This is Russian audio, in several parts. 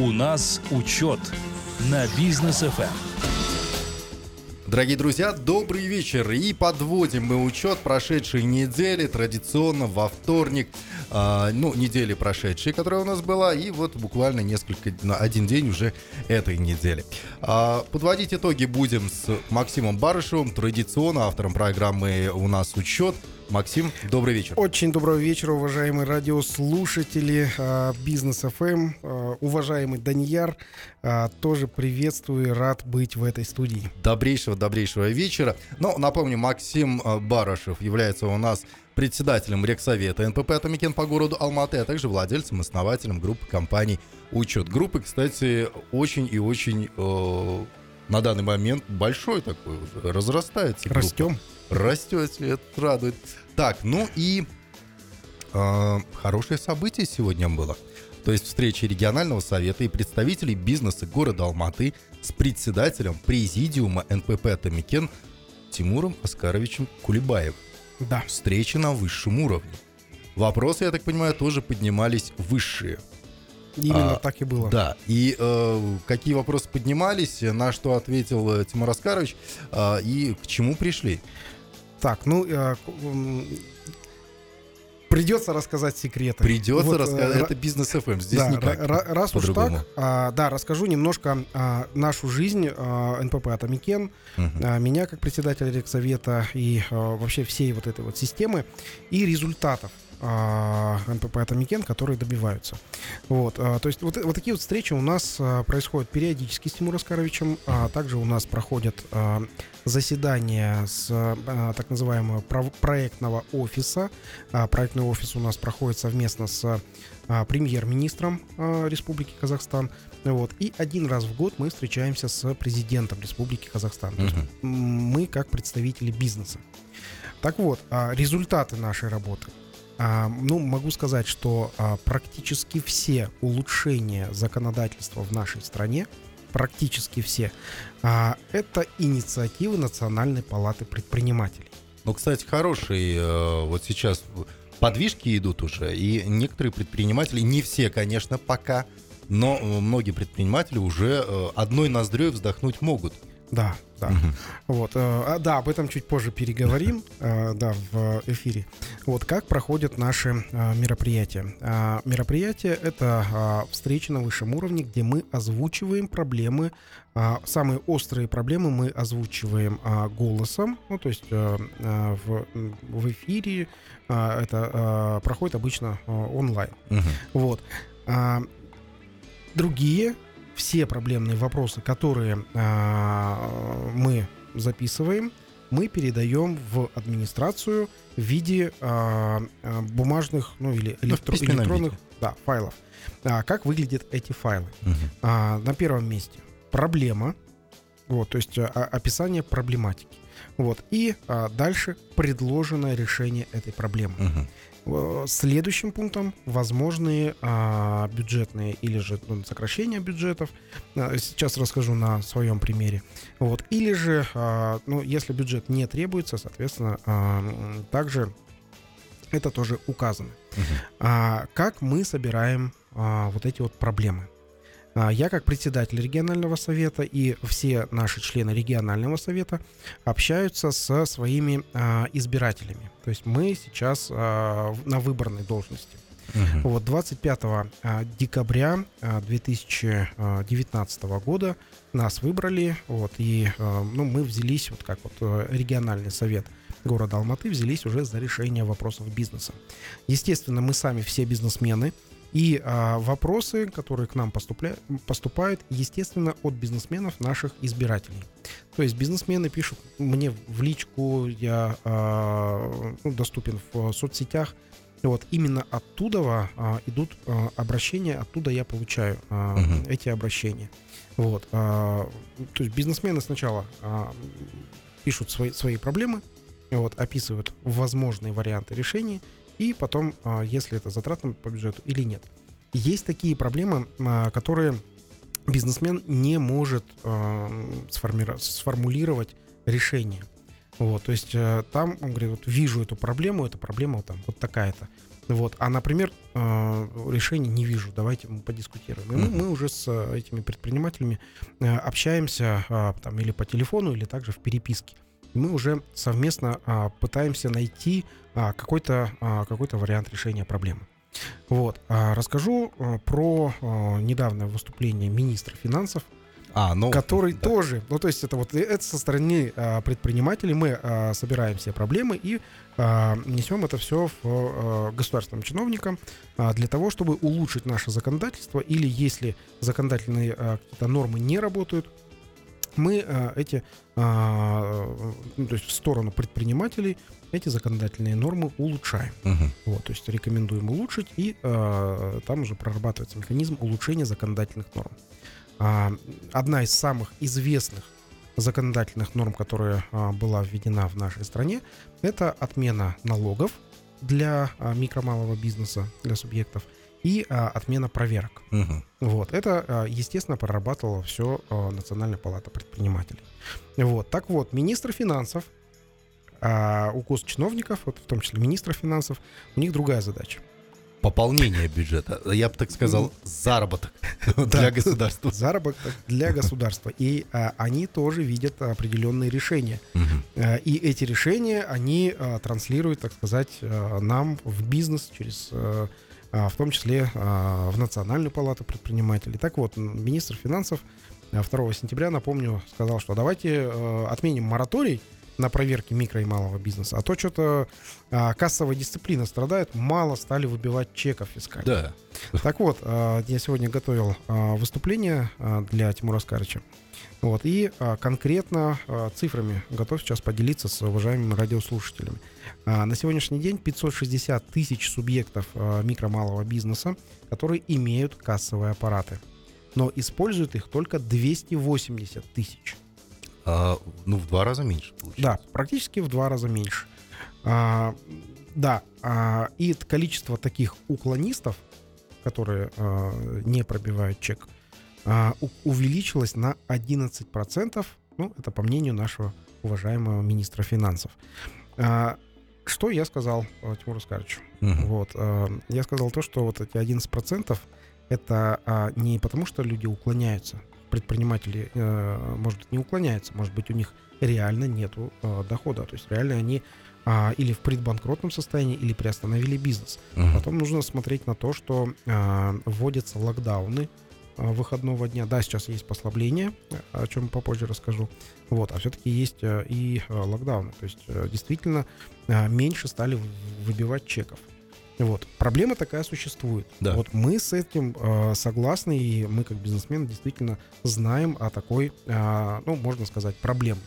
У нас учет на Бизнес-ФМ. Дорогие друзья, добрый вечер. И подводим мы учет прошедшей недели, традиционно во вторник, недели прошедшей, которая у нас была, и вот буквально один день уже этой недели. Подводить итоги будем с Максимом Барышевым, традиционно автором программы «У нас учет». Максим, добрый вечер. Очень доброго вечера, уважаемые радиослушатели Бизнес-ФМ, уважаемый Данияр, тоже приветствую и рад быть в этой студии. Добрейшего вечера. Но напомню, Максим Барышев является у нас председателем Рексовета НПП «Атамекен» по городу Алматы, а также владельцем, основателем группы компаний «Учет Группы». Кстати, очень и очень на данный момент большой такой уже, разрастается группа. Растет, это радует. Так, хорошее событие сегодня было. То есть встреча регионального совета и представителей бизнеса города Алматы с председателем президиума НПП «Атамекен» Тимуром Аскаровичем Кулебаевым. Да. Встреча на высшем уровне. Вопросы, я так понимаю, тоже поднимались высшие. Именно так и было. Да, и какие вопросы поднимались, на что ответил Тимур Аскарович, и к чему пришли? Так, придется рассказать секреты. Это Бизнес-ФМ, здесь никак по-другому. Раз уж так, расскажу немножко нашу жизнь НПП «Атамекен», меня как председателя Рексовета и вообще всей вот этой вот системы и результатов НПП «Атамекен», которые добиваются. Вот, то есть вот такие вот встречи у нас происходят периодически с Тимуром Аскаровичем. Также у нас проходят заседания с так называемого проектного офиса. Проектный офис у нас проходит совместно с премьер-министром Республики Казахстан. Вот. И один раз в год мы встречаемся с президентом Республики Казахстан. То есть мы как представители бизнеса. Так вот, результаты нашей работы. Могу сказать, что практически все улучшения законодательства в нашей стране, практически все, это инициативы Национальной палаты предпринимателей. Кстати, хорошие вот сейчас подвижки идут уже, и некоторые предприниматели, не все, конечно, пока, но многие предприниматели уже одной ноздрёй вздохнуть могут. Да. Вот, да, об этом чуть позже переговорим, в эфире. Вот как проходят наши мероприятия. Мероприятия — это встречи на высшем уровне, где мы озвучиваем проблемы, самые острые проблемы мы озвучиваем голосом, то есть в эфире, это проходит обычно онлайн. Вот. Все проблемные вопросы, которые мы записываем, мы передаем в администрацию в виде бумажных, или электронных файлов. Как выглядят эти файлы? На первом месте проблема, то есть описание проблематики. И дальше предложенное решение этой проблемы. Следующим пунктом возможные бюджетные или же сокращения бюджетов. Сейчас расскажу на своем примере. Или же, если бюджет не требуется, соответственно, также это тоже указано. Как мы собираем вот эти вот проблемы? Я как председатель регионального совета и все наши члены регионального совета общаются со своими избирателями. То есть мы сейчас на выборной должности. 25 декабря 2019 года нас выбрали, мы взялись, региональный совет города Алматы взялись уже за решение вопросов бизнеса. Естественно, мы сами все бизнесмены. И вопросы, которые к нам поступают, естественно, от бизнесменов наших избирателей. То есть бизнесмены пишут мне в личку, я доступен в соцсетях. Именно оттуда идут обращения, оттуда я получаю эти обращения. То есть бизнесмены сначала пишут свои проблемы, описывают возможные варианты решения. И потом, если это затратно по бюджету или нет. Есть такие проблемы, которые бизнесмен не может сформулировать решение. То есть там он говорит, вижу эту проблему, эта проблема такая-то. Вот. А, например, решений не вижу, давайте мы подискутируем. И мы уже с этими предпринимателями общаемся там, или по телефону, или также в переписке. И мы уже совместно пытаемся найти какой-то вариант решения проблемы. Вот. Расскажу про недавнее выступление министра финансов, который тоже, ну то есть это со стороны предпринимателей мы собираем все проблемы и несем это все в государственным чиновникам для того, чтобы улучшить наше законодательство, или если законодательные какие-то нормы не работают, мы то есть в сторону предпринимателей эти законодательные нормы улучшаем. Вот, то есть рекомендуем улучшить, и там уже прорабатывается механизм улучшения законодательных норм. Одна из самых известных законодательных норм, которая была введена в нашей стране, это отмена налогов для микро-малого бизнеса, для субъектов, и отмена проверок. Вот. Это, естественно, прорабатывала все Национальная палата предпринимателей. Вот. Так вот, министр финансов, укос чиновников, вот, в том числе министра финансов, у них другая задача. Пополнение бюджета. Я бы так сказал, заработок для государства. Заработок для государства. И они тоже видят определенные решения. И эти решения они транслируют, так сказать, нам в бизнес через... в том числе в Национальную палату предпринимателей. Так вот, министр финансов 2 сентября, напомню, сказал, что давайте отменим мораторий на проверки микро и малого бизнеса, а то что-то кассовая дисциплина страдает, мало стали выбивать чеков фискально. Да. Так вот, я сегодня готовил выступление для Тимура Аскарыча. Вот, и конкретно цифрами готов сейчас поделиться с уважаемыми радиослушателями. На сегодняшний день 560 тысяч субъектов микро-малого бизнеса, которые имеют кассовые аппараты, но используют их только 280 тысяч. В 2 раза меньше получается. Да, практически в 2 раза меньше. И количество таких уклонистов, которые не пробивают чек, увеличилось на 11%. Ну, это по мнению нашего уважаемого министра финансов. Что я сказал Тимуру Аскарычу? Вот, я сказал то, что вот эти 11% это не потому, что люди уклоняются. Предприниматели, может быть, не уклоняются, может быть, у них реально нету дохода. То есть реально они или в предбанкротном состоянии, или приостановили бизнес. Потом нужно смотреть на то, что вводятся локдауны выходного дня. Да, сейчас есть послабление, о чем попозже расскажу. Вот, а все-таки есть и локдауны. То есть действительно меньше стали выбивать чеков. Вот. Проблема такая существует. Да. Вот мы с этим согласны, и мы как бизнесмены действительно знаем о такой, можно сказать, проблеме.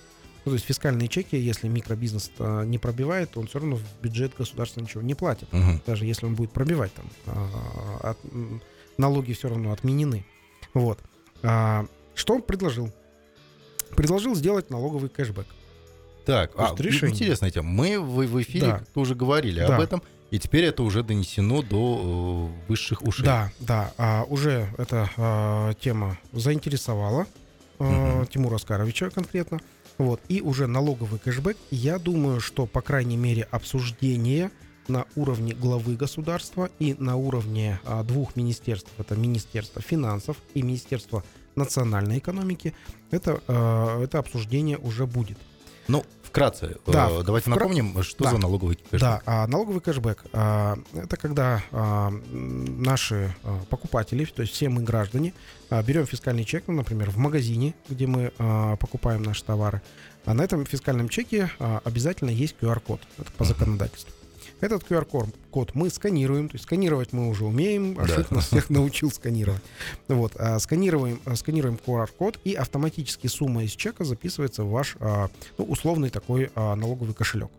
Ну, то есть фискальные чеки, если микробизнес не пробивает, он все равно в бюджет государства ничего не платит. Даже если он будет пробивать, там налоги все равно отменены. Вот. Что он предложил? Предложил сделать налоговый кэшбэк. Так, интересная тема. Мы в эфире уже говорили об этом, и теперь это уже донесено до высших ушей. Уже эта тема заинтересовала Тимура Аскаровича конкретно. Вот. И уже налоговый кэшбэк, я думаю, что, по крайней мере, обсуждение на уровне главы государства и на уровне 2 министерств, это Министерство финансов и Министерство национальной экономики, это обсуждение уже будет. Ну, вкратце, давайте напомним, что за налоговый кэшбэк. Налоговый кэшбэк это когда наши покупатели, то есть все мы граждане, берем фискальный чек, например, в магазине, где мы покупаем наши товары, а на этом фискальном чеке обязательно есть QR-код, это по законодательству. Этот QR-код мы сканируем, то есть сканировать мы уже умеем, Ashyq нас всех научил сканировать. Вот, сканируем QR-код, и автоматически сумма из чека записывается в ваш условный такой налоговый кошелек.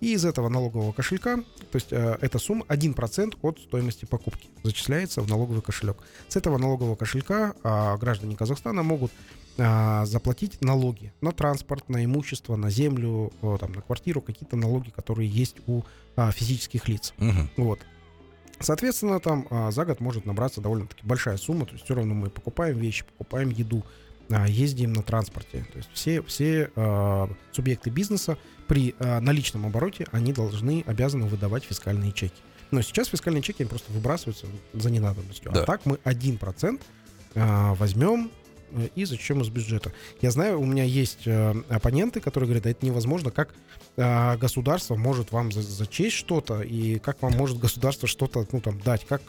И из этого налогового кошелька, то есть эта сумма 1% от стоимости покупки зачисляется в налоговый кошелек. С этого налогового кошелька граждане Казахстана могут заплатить налоги на транспорт, на имущество, на землю, там, на квартиру, какие-то налоги, которые есть у физических лиц. Вот. Соответственно, там за год может набраться довольно-таки большая сумма, то есть все равно мы покупаем вещи, покупаем еду, ездим на транспорте. То есть все субъекты бизнеса при наличном обороте, они обязаны выдавать фискальные чеки. Но сейчас фискальные чеки просто выбрасываются за ненадобностью. Да. А так мы 1% возьмем и зачем из бюджета. Я знаю, у меня есть оппоненты, которые говорят, это невозможно, как государство может вам зачесть что-то, и как вам может государство что-то, ну, там, дать. Как?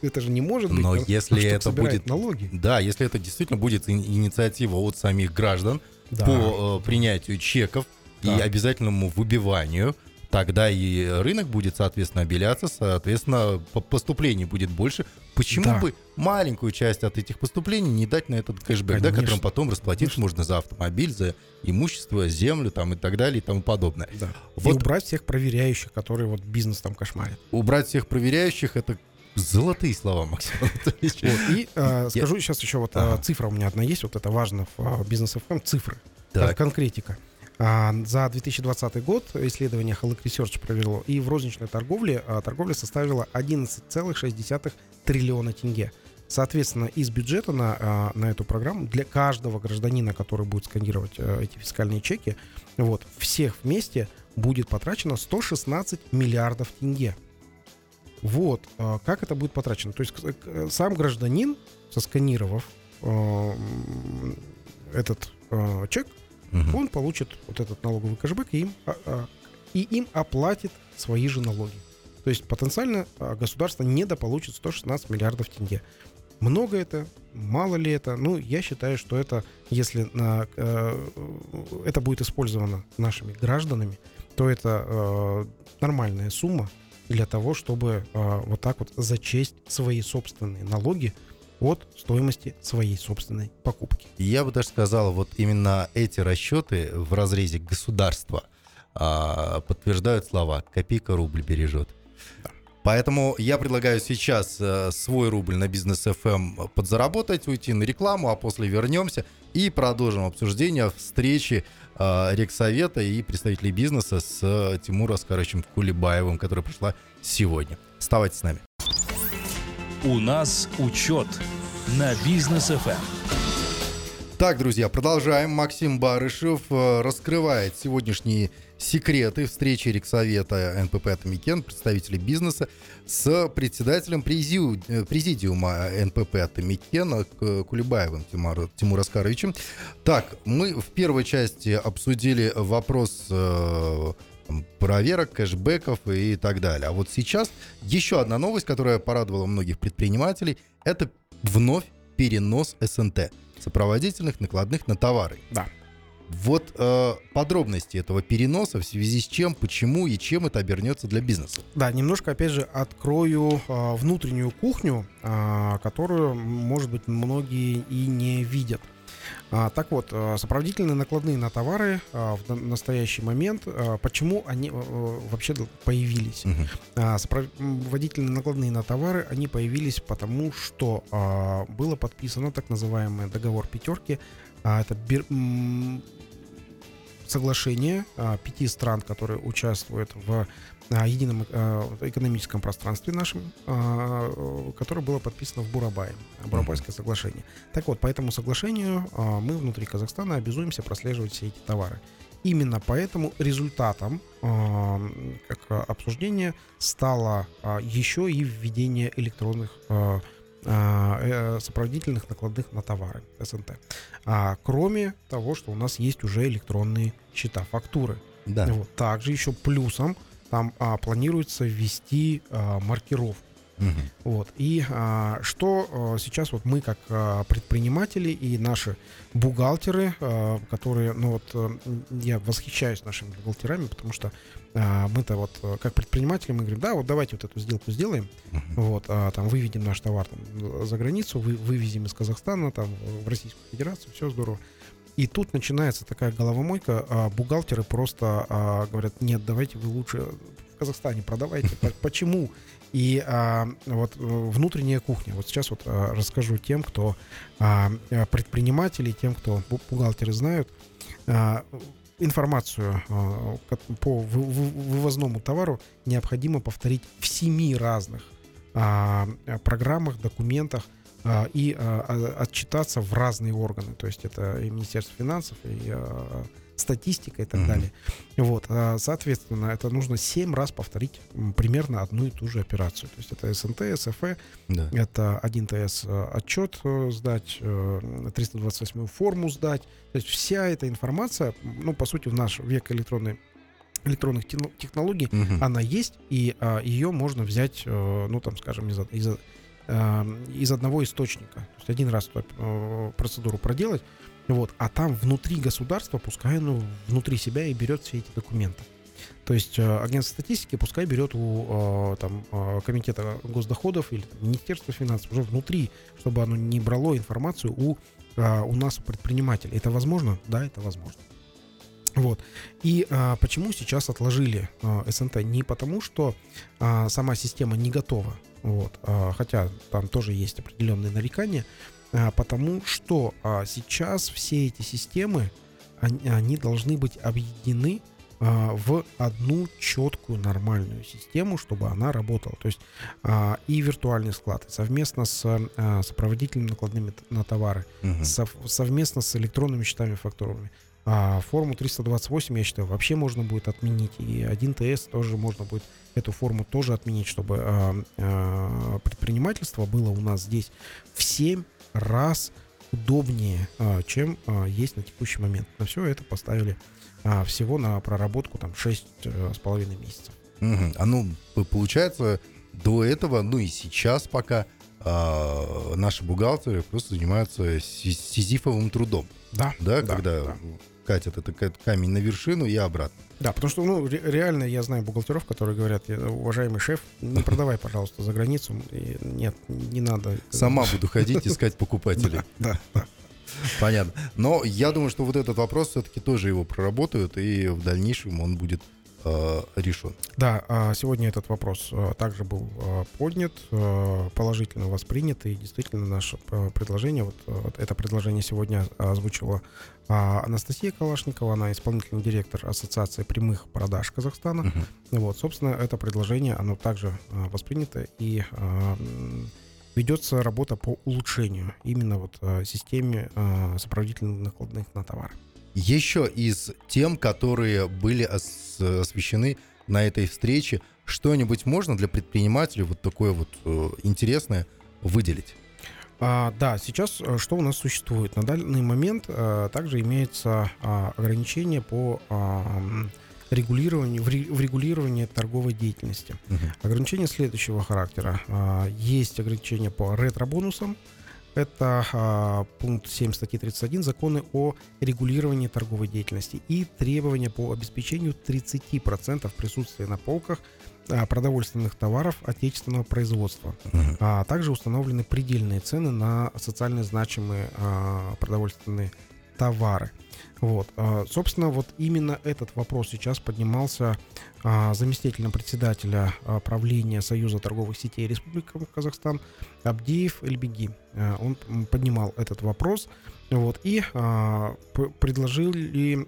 Это же не может быть. Но если это будет налоги. Да, если это действительно будет инициатива от самих граждан, да, по принятию чеков, да, и обязательному выбиванию, тогда и рынок будет, соответственно, обеляться, соответственно, поступлений будет больше. Почему, да, бы маленькую часть от этих поступлений не дать на этот кэшбэк, да, которым потом расплатиться можно за автомобиль, за имущество, землю там, и так далее и тому подобное. Да. Вот. И убрать всех проверяющих, которые вот бизнес там кошмарят. Убрать всех проверяющих — это золотые слова, Максим Анатольевич. И скажу сейчас еще, вот цифра у меня одна есть, вот это важно в Бизнес-ФМ, цифры, конкретика. За 2020 год исследование HALAC Research провело, и в розничной торговле торговля составила 11,6 триллиона тенге. Соответственно, из бюджета на эту программу для каждого гражданина, который будет сканировать эти фискальные чеки, вот, всех вместе будет потрачено 116 миллиардов тенге. Вот, как это будет потрачено? То есть сам гражданин, сосканировав этот чек, он получит вот этот налоговый кэшбэк и им оплатит свои же налоги. То есть потенциально государство недополучит 116 миллиардов тенге. Много это? Мало ли это? Ну, я считаю, что это, если это будет использовано нашими гражданами, то это нормальная сумма для того, чтобы вот так вот зачесть свои собственные налоги от стоимости своей собственной покупки. Я бы даже сказал, вот именно эти расчеты в разрезе государства подтверждают слова «копейка рубль бережет». Да. Поэтому я предлагаю сейчас свой рубль на Бизнес-ФМ подзаработать, уйти на рекламу, а после вернемся и продолжим обсуждение встречи Рексовета и представителей бизнеса с Тимуром Аскаровичем Кулебаевым, которая прошла сегодня. Оставайтесь с нами. У нас учет на Бизнес-ФМ. Так, друзья, продолжаем. Максим Барышев раскрывает сегодняшние секреты встречи Рексовета НПП «Атамекен», представителей бизнеса, с председателем президиума НПП «Атамекена» Кулебаевым Тимуром Аскаровичем. Так, мы в первой части обсудили вопрос проверок, кэшбэков и так далее. А вот сейчас еще одна новость, которая порадовала многих предпринимателей, это вновь перенос СНТ, сопроводительных накладных, на товары. Да. Вот подробности этого переноса, в связи с чем, почему и чем это обернется для бизнеса. Да, немножко, опять же, открою внутреннюю кухню, которую, может быть, многие и не видят. Так вот, сопроводительные накладные на товары в настоящий момент, почему они вообще появились? Сопроводительные накладные на товары, они появились потому, что было подписано так называемый договор пятерки. Это соглашение 5 стран, которые участвуют в едином экономическом пространстве нашем, которое было подписано в Бурабае, Бурабайское соглашение. Так вот, по этому соглашению мы внутри Казахстана обязуемся прослеживать все эти товары. Именно поэтому результатом обсуждения стало еще и введение электронных сопроводительных накладных на товары СНТ. Кроме того, что у нас есть уже электронные счета, фактуры. Да. Вот. Также еще плюсом там планируется ввести маркировку. Вот. И что сейчас вот мы как предприниматели и наши бухгалтеры, которые, ну вот я восхищаюсь нашими бухгалтерами, потому что мы-то вот как предприниматели мы говорим, да, вот давайте вот эту сделку сделаем, вот, там выведем наш товар там за границу, вывезем из Казахстана там в Российскую Федерацию, все здорово. И тут начинается такая головомойка, бухгалтеры просто говорят, нет, давайте вы лучше в Казахстане продавайте. Почему? И вот внутренняя кухня. Вот сейчас вот расскажу тем, кто предприниматели, тем, кто бухгалтеры знают, информацию по вывозному товару необходимо повторить в 7 разных программах, документах и отчитаться в разные органы. То есть это и Министерство финансов, и статистика и так далее. Вот. Соответственно, это нужно 7 раз повторить примерно одну и ту же операцию. То есть это СНТ, СФЭ, это 1ТС отчет сдать, 328-ю форму сдать. То есть вся эта информация, ну, по сути, в наш век электронных технологий, она есть, и ее можно взять, ну, там, скажем, из одного источника. То есть один раз процедуру проделать, вот, а там внутри государства, пускай оно внутри себя и берет все эти документы. То есть агентство статистики пускай берет у там, комитета госдоходов или там, Министерства финансов уже внутри, чтобы оно не брало информацию у нас, у предпринимателей. Это возможно? Да, это возможно. Вот. И почему сейчас отложили СНТ? Не потому, что сама система не готова, вот, хотя там тоже есть определенные нарекания, потому что сейчас все эти системы, они должны быть объединены в одну четкую нормальную систему, чтобы она работала. То есть и виртуальный склад, и совместно с сопроводительными накладными на товары, совместно с электронными счетами и фактурами. Форму 328, я считаю, вообще можно будет отменить. И 1ТС тоже можно будет эту форму тоже отменить, чтобы предпринимательство было у нас здесь в 7 раз удобнее, чем есть на текущий момент. На все это поставили всего на проработку там 6,5 месяцев. А ну, получается, до этого, ну и сейчас пока наши бухгалтеры просто занимаются сизифовым трудом. Да, когда катят этот камень на вершину и обратно. Да, потому что, ну, реально я знаю бухгалтеров, которые говорят: уважаемый шеф, не продавай, пожалуйста, за границу. И нет, не надо. Сама буду ходить искать покупателей. Да. Понятно. Но я думаю, что вот этот вопрос все-таки тоже его проработают, и в дальнейшем он будет решен. Да, сегодня этот вопрос также был поднят, положительно воспринят, и действительно наше предложение, вот это предложение сегодня озвучила Анастасия Калашникова, она исполнительный директор Ассоциации прямых продаж Казахстана. Вот, собственно, это предложение, оно также воспринято, и ведется работа по улучшению именно вот системы сопроводительных накладных на товары. Еще из тем, которые были освещены на этой встрече, что-нибудь можно для предпринимателей вот такое вот интересное выделить? Да, сейчас что у нас существует? На данный момент также имеется ограничение по регулированию торговой деятельности. Ограничения следующего характера. Есть ограничения по ретро-бонусам. Это пункт 7 статьи 31 Закона о регулировании торговой деятельности и требования по обеспечению 30% присутствия на полках продовольственных товаров отечественного производства. Также установлены предельные цены на социально значимые продовольственные товары. Вот. Собственно, вот именно этот вопрос сейчас поднимался заместителем председателя правления Союза торговых сетей Республики Казахстан Абдиев Эльбиги. Он поднимал этот вопрос, вот, и предложили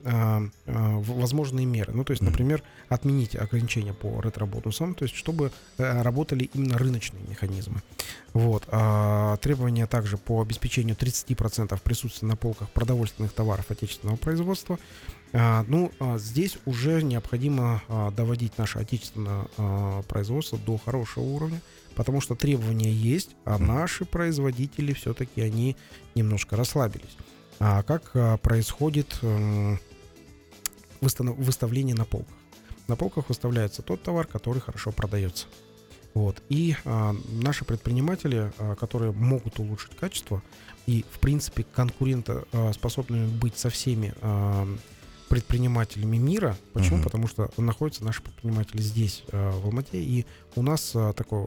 возможные меры. Ну, то есть, например, отменить ограничения по ретро-бонусам, то есть, чтобы работали именно рыночные механизмы. Вот. Требования также по обеспечению 30% присутствия на полках продовольственных товаров отечественного производства. Ну, здесь уже необходимо доводить наше отечественное производство до хорошего уровня, потому что требования есть, а наши производители все-таки они немножко расслабились. А как происходит выставление на полках? На полках выставляется тот товар, который хорошо продается. Вот. И наши предприниматели, которые могут улучшить качество и, в принципе, конкурентоспособными быть со всеми предпринимателями мира. Почему? Потому что находятся наши предприниматели здесь, в Алмате, и у нас такое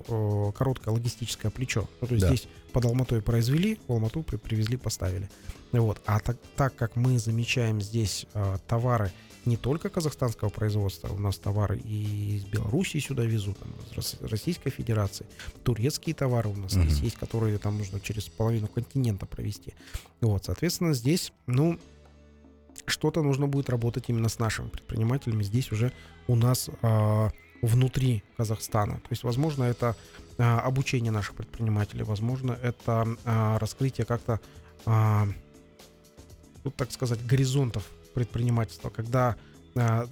короткое логистическое плечо. Ну, то есть здесь под Алматой произвели, в Алмату привезли, поставили. Вот. А так как мы замечаем здесь товары не только казахстанского производства, у нас товары и из Белоруссии сюда везут, там, из Российской Федерации, турецкие товары у нас есть, которые там нужно через половину континента провести. Вот, соответственно, здесь, ну, что-то нужно будет работать именно с нашими предпринимателями здесь уже у нас внутри Казахстана. То есть, возможно, это обучение наших предпринимателей, возможно, это раскрытие как-то, так сказать, горизонтов предпринимательства, когда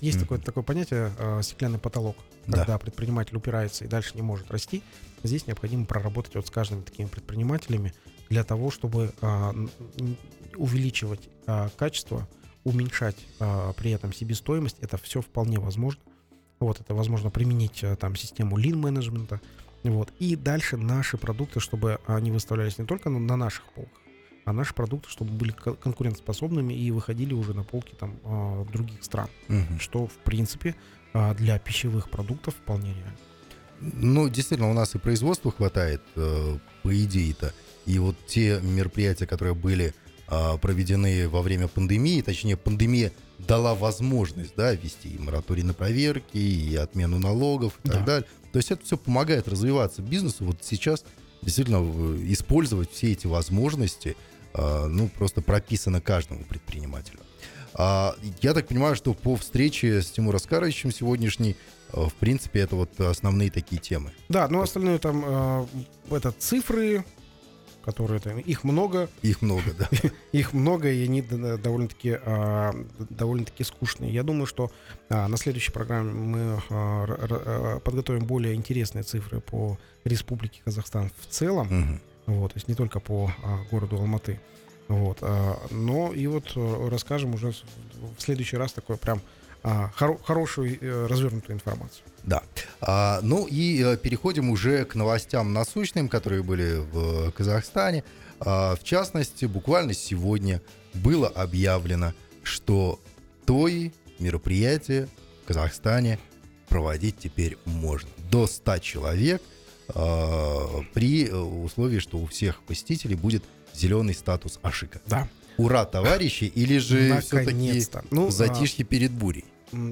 есть такое понятие стеклянный потолок, когда предприниматель упирается и дальше не может расти. Здесь необходимо проработать вот с каждыми такими предпринимателями для того, чтобы увеличивать качество, уменьшать при этом себестоимость. Это все вполне возможно. Вот, это возможно применить там систему лин-менеджмента. Вот. И дальше наши продукты, чтобы они выставлялись не только на наших полках, а наши продукты, чтобы были конкурентоспособными и выходили уже на полки там других стран, что, в принципе, для пищевых продуктов вполне реально. Ну, действительно, у нас и производства хватает, по идее-то, и вот те мероприятия, которые были проведены во время пандемии, точнее, пандемия дала возможность, да, ввести и мораторий на проверки, и отмену налогов, и так далее. То есть это все помогает развиваться бизнесу. Вот сейчас действительно использовать все эти возможности, ну, просто прописано каждому предпринимателю. Я так понимаю, что по встрече с Тимуром Аскаровичем сегодняшней, в принципе, это вот основные такие темы. Да, ну, остальное там, это цифры, которые там, их много. Их много, да. Их много, и они довольно-таки скучные. Я думаю, что на следующей программе мы подготовим более интересные цифры по Республике Казахстан в целом, вот, то есть не только по городу Алматы. Вот, но и вот расскажем уже в следующий раз такое прям хорошую развернутую информацию. Да. Ну и переходим уже к новостям насущным, которые были в Казахстане. В частности, буквально сегодня было объявлено, что ТОИ мероприятие в Казахстане проводить теперь можно. До 100 человек при условии, что у всех посетителей будет зеленый статус Ashyq. Да. Ура, товарищи, или же наконец-то. Все-таки затишье перед бурей?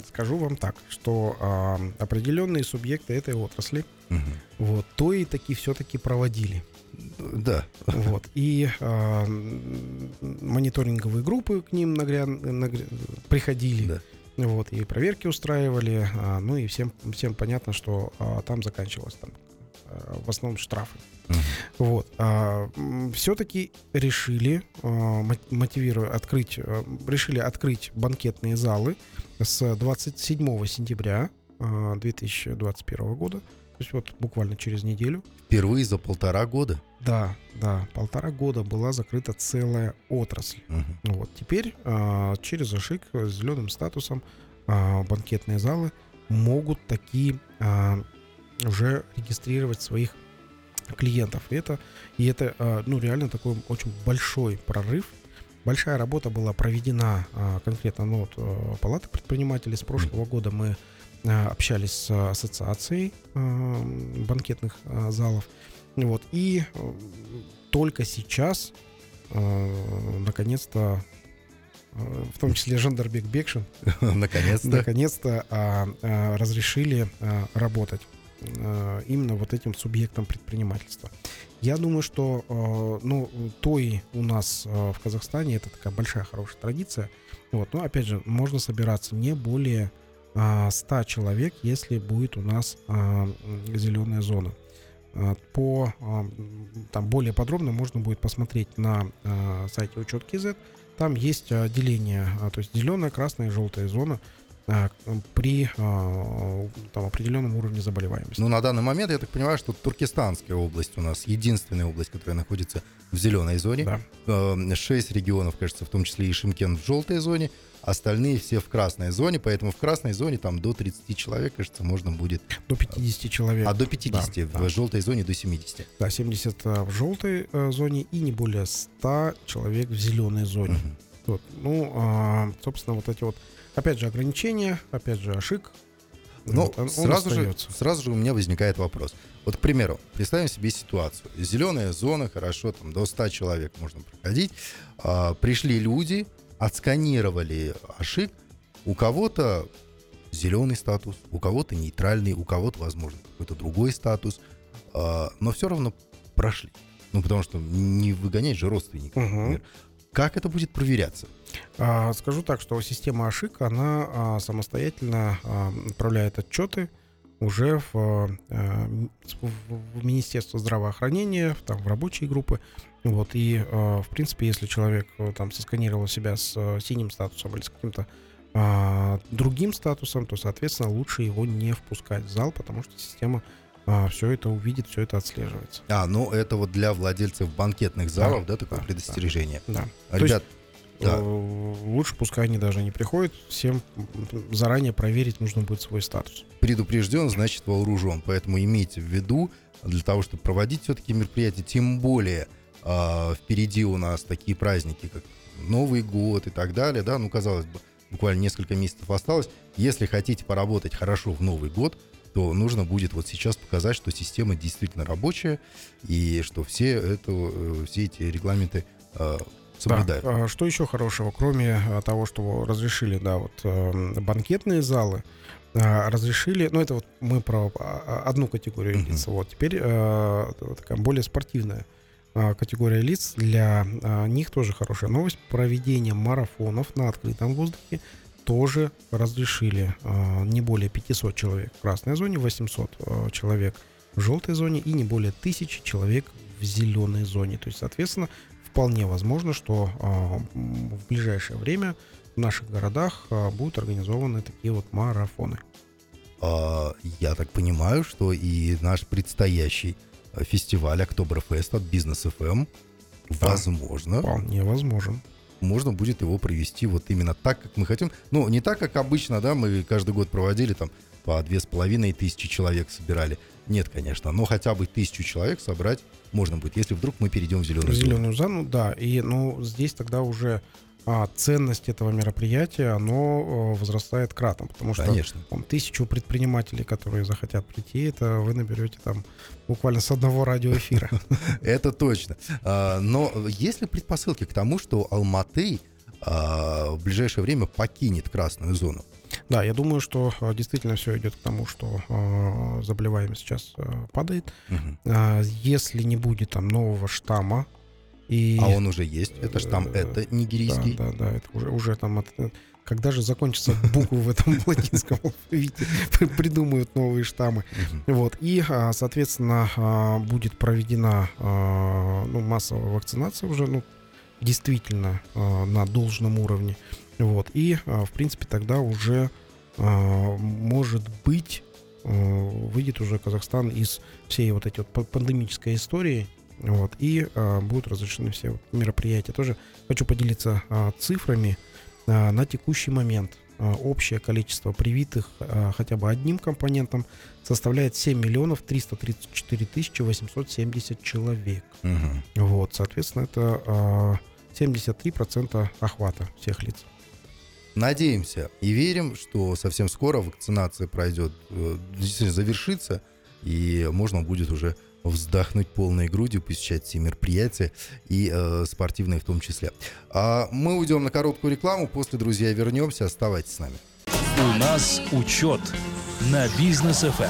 Скажу вам так, что определенные субъекты этой отрасли вот, то и таки все-таки проводили. Да. Вот, и мониторинговые группы к ним приходили, да. Вот, и проверки устраивали, ну и всем понятно, что там заканчивалось там, в основном штрафы. Вот. Все-таки решили открыть банкетные залы с 27 сентября 2021 года. То есть вот буквально через неделю. Впервые за 1,5 года? Да. 1,5 года была закрыта целая отрасль. Вот. Теперь через Ashyq с зеленым статусом банкетные залы могут такие уже регистрировать своих клиентов. И это ну, реально такой очень большой прорыв. Большая работа была проведена конкретно Палаты предпринимателей. С прошлого года мы общались с ассоциацией банкетных залов. Вот. И только сейчас, наконец-то, в том числе Жандарбек Бекшин, наконец-то разрешили работать именно вот этим субъектом предпринимательства. Я думаю, что ТОИ у нас в Казахстане это такая большая хорошая традиция. Вот. Но опять же, можно собираться не более 100 человек, если будет у нас зеленая зона. Там более подробно можно будет посмотреть на сайте Учет.кз. Там есть деление, то есть зеленая, красная и желтая зона при там, определенном уровне заболеваемости. Ну, на данный момент, я так понимаю, что Туркестанская область у нас единственная область, которая находится в зеленой зоне. Да. 6 регионов, кажется, в том числе и Шымкент в желтой зоне, остальные все в красной зоне, поэтому в красной зоне там до 30 человек, кажется, можно будет... До 50 человек. А до 50, да, в желтой зоне до 70. Да, 70 в желтой зоне и не более 100 человек в зеленой зоне. Вот. Ну, собственно, вот эти вот опять же ограничения, опять же Ashyq. Но вот, сразу же у меня возникает вопрос. Вот, к примеру, представим себе ситуацию. Зеленая зона, хорошо, там до 100 человек можно проходить. Пришли люди, отсканировали Ashyq. У кого-то зеленый статус, у кого-то нейтральный, у кого-то, возможно, какой-то другой статус. Но все равно прошли. Ну, потому что не выгонять же родственников, например. Как это будет проверяться? Скажу так, что система Ashyq, она самостоятельно отправляет отчеты уже в Министерство здравоохранения, в рабочие группы. Вот, и, в принципе, если человек там сосканировал себя с синим статусом или с каким-то другим статусом, то, соответственно, лучше его не впускать в зал, потому что система все это увидит, все это отслеживается. Ну это вот для владельцев банкетных залов, да, такое предостережение. Да. Ребят, лучше пускай они даже не приходят, всем заранее проверить нужно будет свой статус. Предупрежден, значит вооружен, поэтому имейте в виду, для того, чтобы проводить все-таки мероприятия, тем более впереди у нас такие праздники, как Новый год и так далее, да, ну, казалось бы, буквально несколько месяцев осталось. Если хотите поработать хорошо в Новый год, то нужно будет вот сейчас показать, что система действительно рабочая и что все эти регламенты соблюдают. Да. Что еще хорошего? Кроме того, что разрешили банкетные залы, разрешили, это вот мы про одну категорию лиц, вот теперь такая более спортивная категория лиц, для них тоже хорошая новость. Проведение марафонов на открытом воздухе тоже разрешили. Не более 500 человек в красной зоне, 800 человек в желтой зоне и не более 1000 человек в зеленой зоне. То есть, соответственно, вполне возможно, что в ближайшее время в наших городах будут организованы такие вот марафоны. Я так понимаю, что и наш предстоящий фестиваль Октоберфест от Бизнес-ФМ, возможно. Вполне возможен. Можно будет его провести вот именно так, как мы хотим. Ну, не так, как обычно, да, мы каждый год проводили там по 2500 человек собирали. Нет, конечно, но хотя бы 1000 человек собрать можно будет, если вдруг мы перейдем в зеленую зону. Да, и здесь тогда уже ценность этого мероприятия, оно возрастает кратно, потому что 1000 предпринимателей, которые захотят прийти, это вы наберете там буквально с одного радиоэфира. Это точно. Но есть ли предпосылки к тому, что Алматы в ближайшее время покинет красную зону? Да, я думаю, что действительно все идет к тому, что заболеваемость сейчас падает. Если не будет там нового штамма, он уже есть. Это штамм, это нигерийский. Да, это уже там. Когда же закончатся буквы в этом латинском алфавите, придумают новые штаммы. Вот. И, соответственно, будет проведена массовая вакцинация уже, действительно, на должном уровне. Вот. И, в принципе, тогда уже, может быть, выйдет уже Казахстан из всей вот этой вот пандемической истории. Вот, и будут разрешены все мероприятия. Тоже хочу поделиться цифрами. На текущий момент общее количество привитых хотя бы одним компонентом составляет 7 334 870 человек. Вот, соответственно, это 73% охвата всех лиц. Надеемся и верим, что совсем скоро вакцинация пройдет, завершится, и можно будет уже вздохнуть полной грудью, посещать все мероприятия и спортивные в том числе. Мы уйдем на короткую рекламу, после, друзья, вернемся. Оставайтесь с нами. У нас учет на Бизнес-ФМ.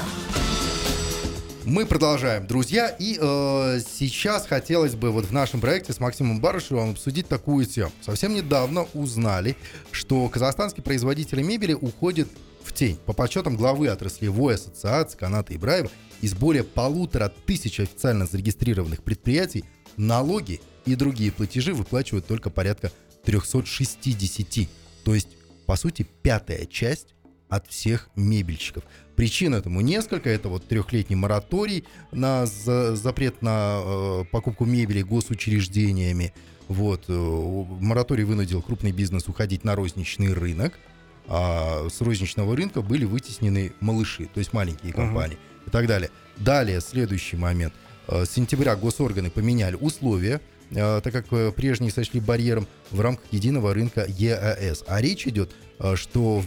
Мы продолжаем, друзья, и сейчас хотелось бы вот в нашем проекте с Максимом Барышевым обсудить такую тему. Совсем недавно узнали, что казахстанские производители мебели уходят в тень. По подсчетам главы отраслевой ассоциации Каната и Браева, из более 1500 официально зарегистрированных предприятий налоги и другие платежи выплачивают только порядка 360. То есть, по сути, 1/5 часть от всех мебельщиков. Причин этому несколько. Это вот 3-летний мораторий на запрет на покупку мебели госучреждениями. Вот. Мораторий вынудил крупный бизнес уходить на розничный рынок. А с розничного рынка были вытеснены малыши, то есть маленькие компании и так далее. Далее, следующий момент. С сентября госорганы поменяли условия, так как прежние сочли барьером в рамках единого рынка ЕАЭС. А речь идет, что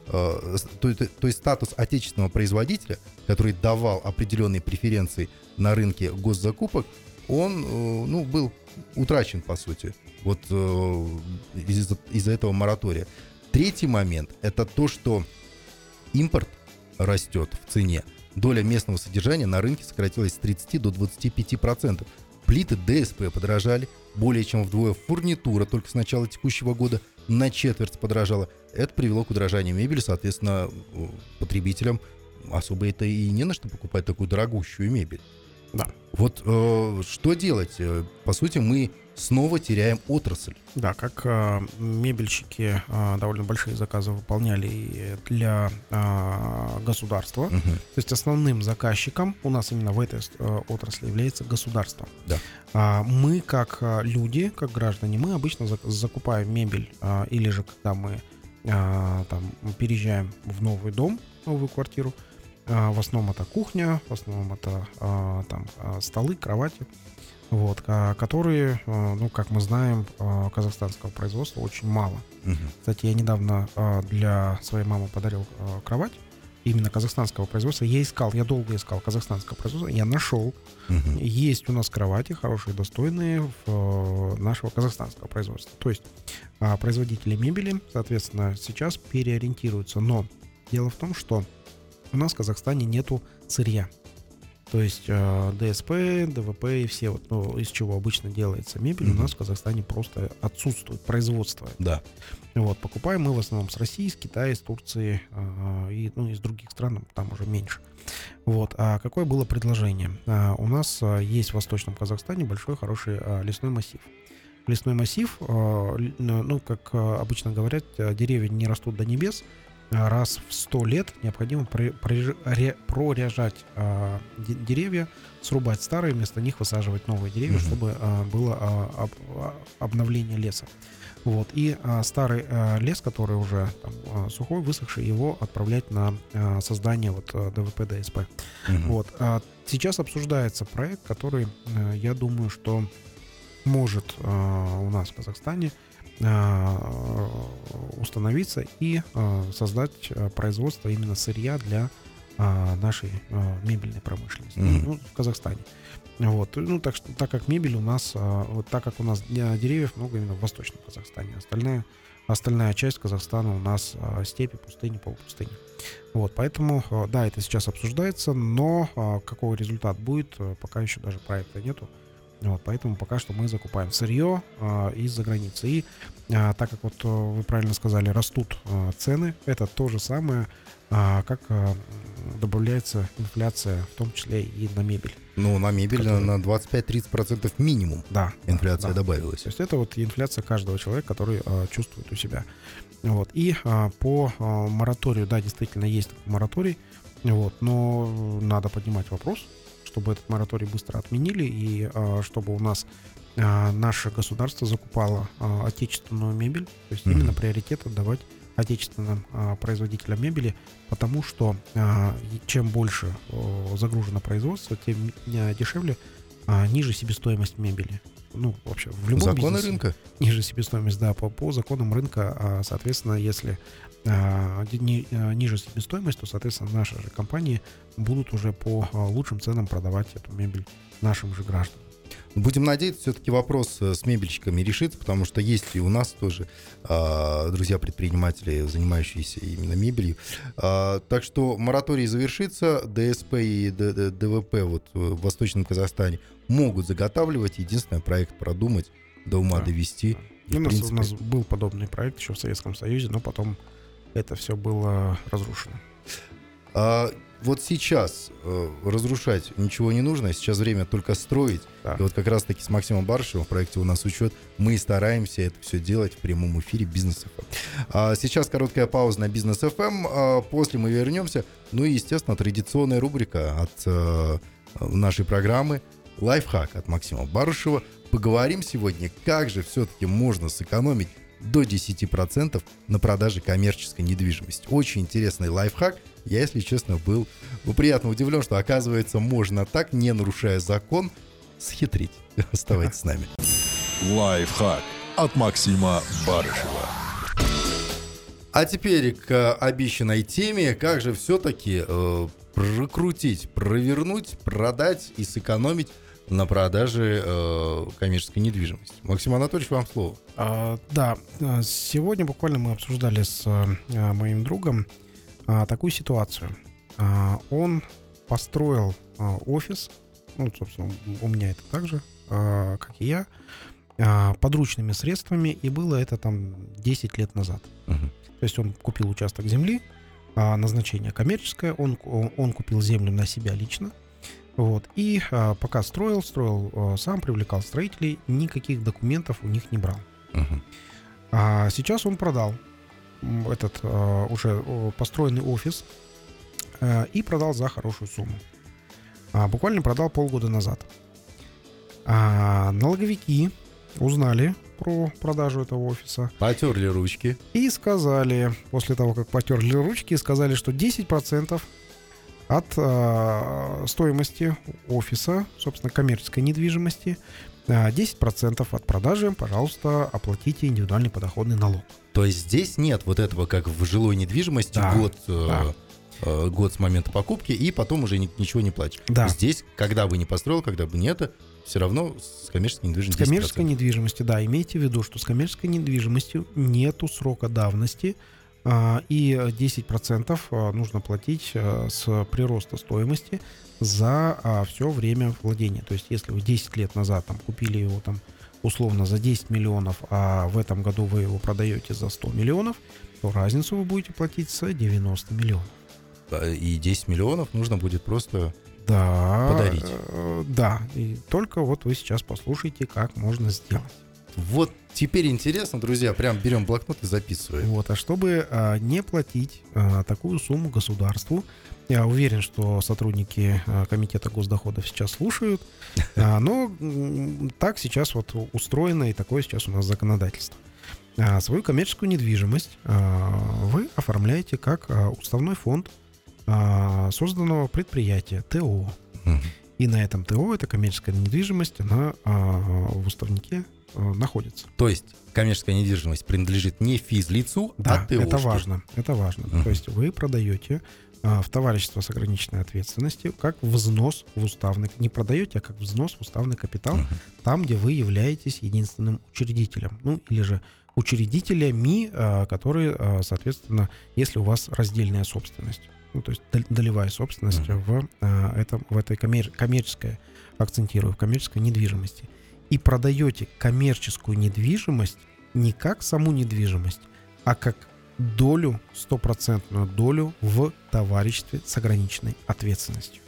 то есть статус отечественного производителя, который давал определенные преференции на рынке госзакупок, он был утрачен, по сути, вот из-за этого моратория. Третий момент – это то, что импорт растет в цене. Доля местного содержания на рынке сократилась с 30 до 25%. Плиты ДСП подорожали более чем вдвое. Фурнитура только с начала текущего года на четверть подорожала. Это привело к удорожанию мебели, соответственно, потребителям особо это и не на что покупать такую дорогущую мебель. Да. Вот что делать? По сути, мы снова теряем отрасль. Да, как мебельщики довольно большие заказы выполняли для государства. Угу. То есть основным заказчиком у нас именно в этой отрасли является государство. Да. Мы как люди, как граждане, мы обычно закупаем мебель или же когда мы там переезжаем в новый дом, новую квартиру. В основном это кухня, в основном это там столы, кровати, вот, которые, ну, как мы знаем, казахстанского производства очень мало. Угу. Кстати, я недавно для своей мамы подарил кровать именно казахстанского производства. Я долго искал казахстанского производства, я нашел. Угу. Есть у нас кровати хорошие, достойные нашего казахстанского производства. То есть производители мебели, соответственно, сейчас переориентируются. Но дело в том, что у нас в Казахстане нету сырья. То есть ДСП, ДВП и все, вот, ну, из чего обычно делается мебель, mm-hmm. у нас в Казахстане просто отсутствует производство. Да. Вот, покупаем мы в основном с России, с Китая, с Турции и, ну, из других стран, там уже меньше. Вот. А какое было предложение? У нас есть в Восточном Казахстане большой хороший лесной массив. Лесной массив, ну, как обычно говорят, деревья не растут до небес. Раз в 100 лет необходимо проряжать деревья, срубать старые, вместо них высаживать новые деревья, mm-hmm. чтобы было обновление леса. Вот. И старый лес, который уже там, сухой, высохший, его отправлять на создание вот, ДВП, ДСП. Mm-hmm. Вот. Сейчас обсуждается проект, который, я думаю, что может у нас в Казахстане установиться и создать производство именно сырья для нашей мебельной промышленности, mm-hmm. ну, в Казахстане. Вот. Ну, так как мебель у нас, вот, так как у нас деревьев много именно в Восточном Казахстане, остальная часть Казахстана у нас степи, пустыни, полупустыни. Вот, поэтому, да, это сейчас обсуждается, но какой результат будет, пока еще даже проекта нету. Вот, поэтому пока что мы закупаем сырье из-за границы. И так как вот вы правильно сказали, растут цены, это то же самое, как добавляется инфляция, в том числе и на мебель. Ну, на мебель на 25-30% минимум, да, инфляция, да, добавилась. То есть это вот инфляция каждого человека, который чувствует у себя. Вот. И по мораторию, да, действительно есть мораторий, вот, но надо поднимать вопрос, чтобы этот мораторий быстро отменили и чтобы у нас наше государство закупало отечественную мебель, то есть mm-hmm. именно приоритет отдавать отечественным производителям мебели, потому что чем больше загружено производство, тем дешевле, ниже себестоимость мебели. Ну, вообще, в любом бизнесе. Законы рынка? Ниже себестоимость, да, по законам рынка, соответственно, если ниже себестоимость, то, соответственно, наши же компании будут уже по лучшим ценам продавать эту мебель нашим же гражданам. Будем надеяться, все-таки вопрос с мебельщиками решится, потому что есть и у нас тоже друзья-предприниматели, занимающиеся именно мебелью. Так что мораторий завершится, ДСП и ДВП вот в Восточном Казахстане могут заготавливать. Единственное, проект продумать, до ума довести. Да. И у нас был подобный проект еще в Советском Союзе, но потом это все было разрушено. Вот сейчас разрушать ничего не нужно, сейчас время только строить. Да. И вот как раз-таки с Максимом Барышевым в проекте «У нас учет» мы стараемся это все делать в прямом эфире «Бизнес-ФМ». Сейчас короткая пауза на «Бизнес-ФМ», после мы вернемся. Ну и, естественно, традиционная рубрика от нашей программы «Лайфхак» от Максима Барышева. Поговорим сегодня, как же все-таки можно сэкономить до 10% на продаже коммерческой недвижимости. Очень интересный лайфхак. Я, если честно, был приятно удивлен, что, оказывается, можно так, не нарушая закон, схитрить. Оставайтесь с нами. Лайфхак от Максима Барышева. А теперь к обещанной теме. Как же все-таки прокрутить, провернуть, продать и сэкономить на продаже коммерческой недвижимости. Максим Анатольевич, вам слово. Да, сегодня буквально мы обсуждали с моим другом такую ситуацию. Он построил офис, ну, собственно, у меня это так же, как и я, подручными средствами, и было это там 10 лет назад. Угу. То есть он купил участок земли, назначение коммерческое, он купил землю на себя лично. Вот. И пока строил сам, привлекал строителей, никаких документов у них не брал. Uh-huh. А сейчас он продал этот уже построенный офис и продал за хорошую сумму. Буквально продал полгода назад. Налоговики узнали про продажу этого офиса. Потерли ручки. И сказали, после того, как потерли ручки, сказали, что 10% от стоимости офиса, собственно, коммерческой недвижимости, 10% от продажи, пожалуйста, оплатите индивидуальный подоходный налог. То есть здесь нет вот этого, как в жилой недвижимости, год с момента покупки, и потом уже ничего не платишь. Да. Здесь, когда бы не построил, когда бы не это, все равно с коммерческой недвижимостью. С коммерческой недвижимостью, да. Имейте в виду, что с коммерческой недвижимостью нету срока давности, и 10% нужно платить с прироста стоимости за все время владения. То есть, если вы 10 лет назад купили его условно за 10 миллионов, а в этом году вы его продаете за 100 миллионов, то разницу вы будете платить с 90 миллионов. И 10 миллионов нужно будет просто подарить. Да, и только вот вы сейчас послушайте, как можно сделать. Вот теперь интересно, друзья, прям берем блокнот и записываем. Вот, а чтобы не платить такую сумму государству, я уверен, что сотрудники комитета госдоходов сейчас слушают, но так сейчас вот устроено, и такое сейчас у нас законодательство. Свою коммерческую недвижимость вы оформляете как уставной фонд созданного предприятия ТО. И на этом ТО, эта коммерческая недвижимость, она в уставнике находится. То есть коммерческая недвижимость принадлежит не физлицу, а ТОшке. Это важно, это важно. То есть вы продаете в товарищество с ограниченной ответственностью как взнос в уставный, не продаете, а как взнос в уставный капитал, там, где вы являетесь единственным учредителем, или же учредителями, которые, соответственно, если у вас раздельная собственность, то есть долевая собственность в этой коммерческой, акцентирую, в коммерческой недвижимости. И продаете коммерческую недвижимость не как саму недвижимость, а как долю, 100% долю в товариществе с ограниченной ответственностью.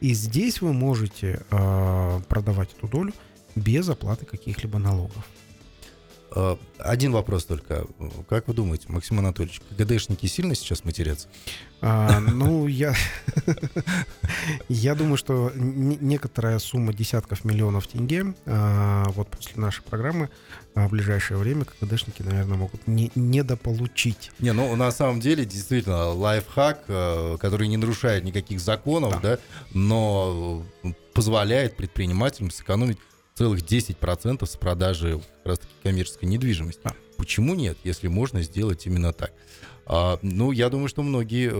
И здесь вы можете продавать эту долю без оплаты каких-либо налогов. Один вопрос только. Как вы думаете, Максим Анатольевич, КГДшники сильно сейчас матерятся? Я думаю, что некоторая сумма десятков миллионов тенге, вот после нашей программы, в ближайшее время КГДшники, наверное, могут недополучить. На самом деле, действительно, лайфхак, который не нарушает никаких законов, но позволяет предпринимателям сэкономить целых 10% с продажи как раз-таки коммерческой недвижимости. Почему нет, если можно сделать именно так? Я думаю, что многие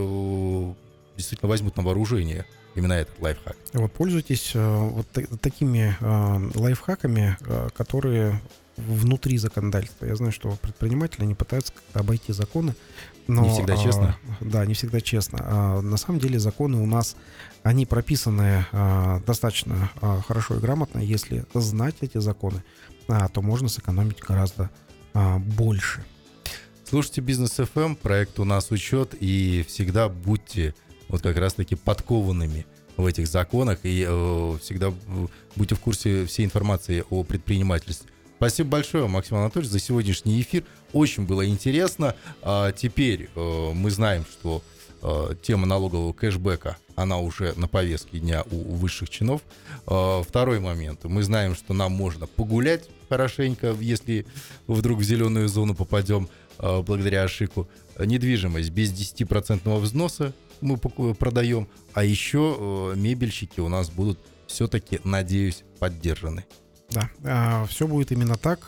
действительно возьмут на вооружение именно этот лайфхак. Вот, пользуйтесь такими лайфхаками, которые внутри законодательства. Я знаю, что предприниматели, они пытаются как-то обойти законы. Но, не всегда честно. Да, не всегда честно. На самом деле законы у нас, они прописаны достаточно хорошо и грамотно. Если знать эти законы, то можно сэкономить гораздо больше. Слушайте «Бизнес-ФМ», проект «У нас учет», и всегда будьте вот как раз-таки подкованными в этих законах, и всегда будьте в курсе всей информации о предпринимательстве. Спасибо большое, Максим Анатольевич, за сегодняшний эфир. Очень было интересно. Теперь мы знаем, что тема налогового кэшбэка, она уже на повестке дня у высших чинов. Второй момент. Мы знаем, что нам можно погулять хорошенько, если вдруг в зеленую зону попадем благодаря Ashyq. Недвижимость без 10% взноса мы продаем. А еще мебельщики у нас будут все-таки, надеюсь, поддержаны. Да, все будет именно так.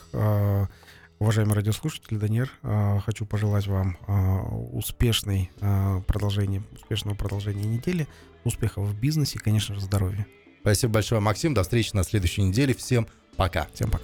Уважаемые радиослушатели, Данияр, хочу пожелать вам успешного продолжения недели, успехов в бизнесе и, конечно же, здоровья. Спасибо большое, Максим. До встречи на следующей неделе. Всем пока. Всем пока.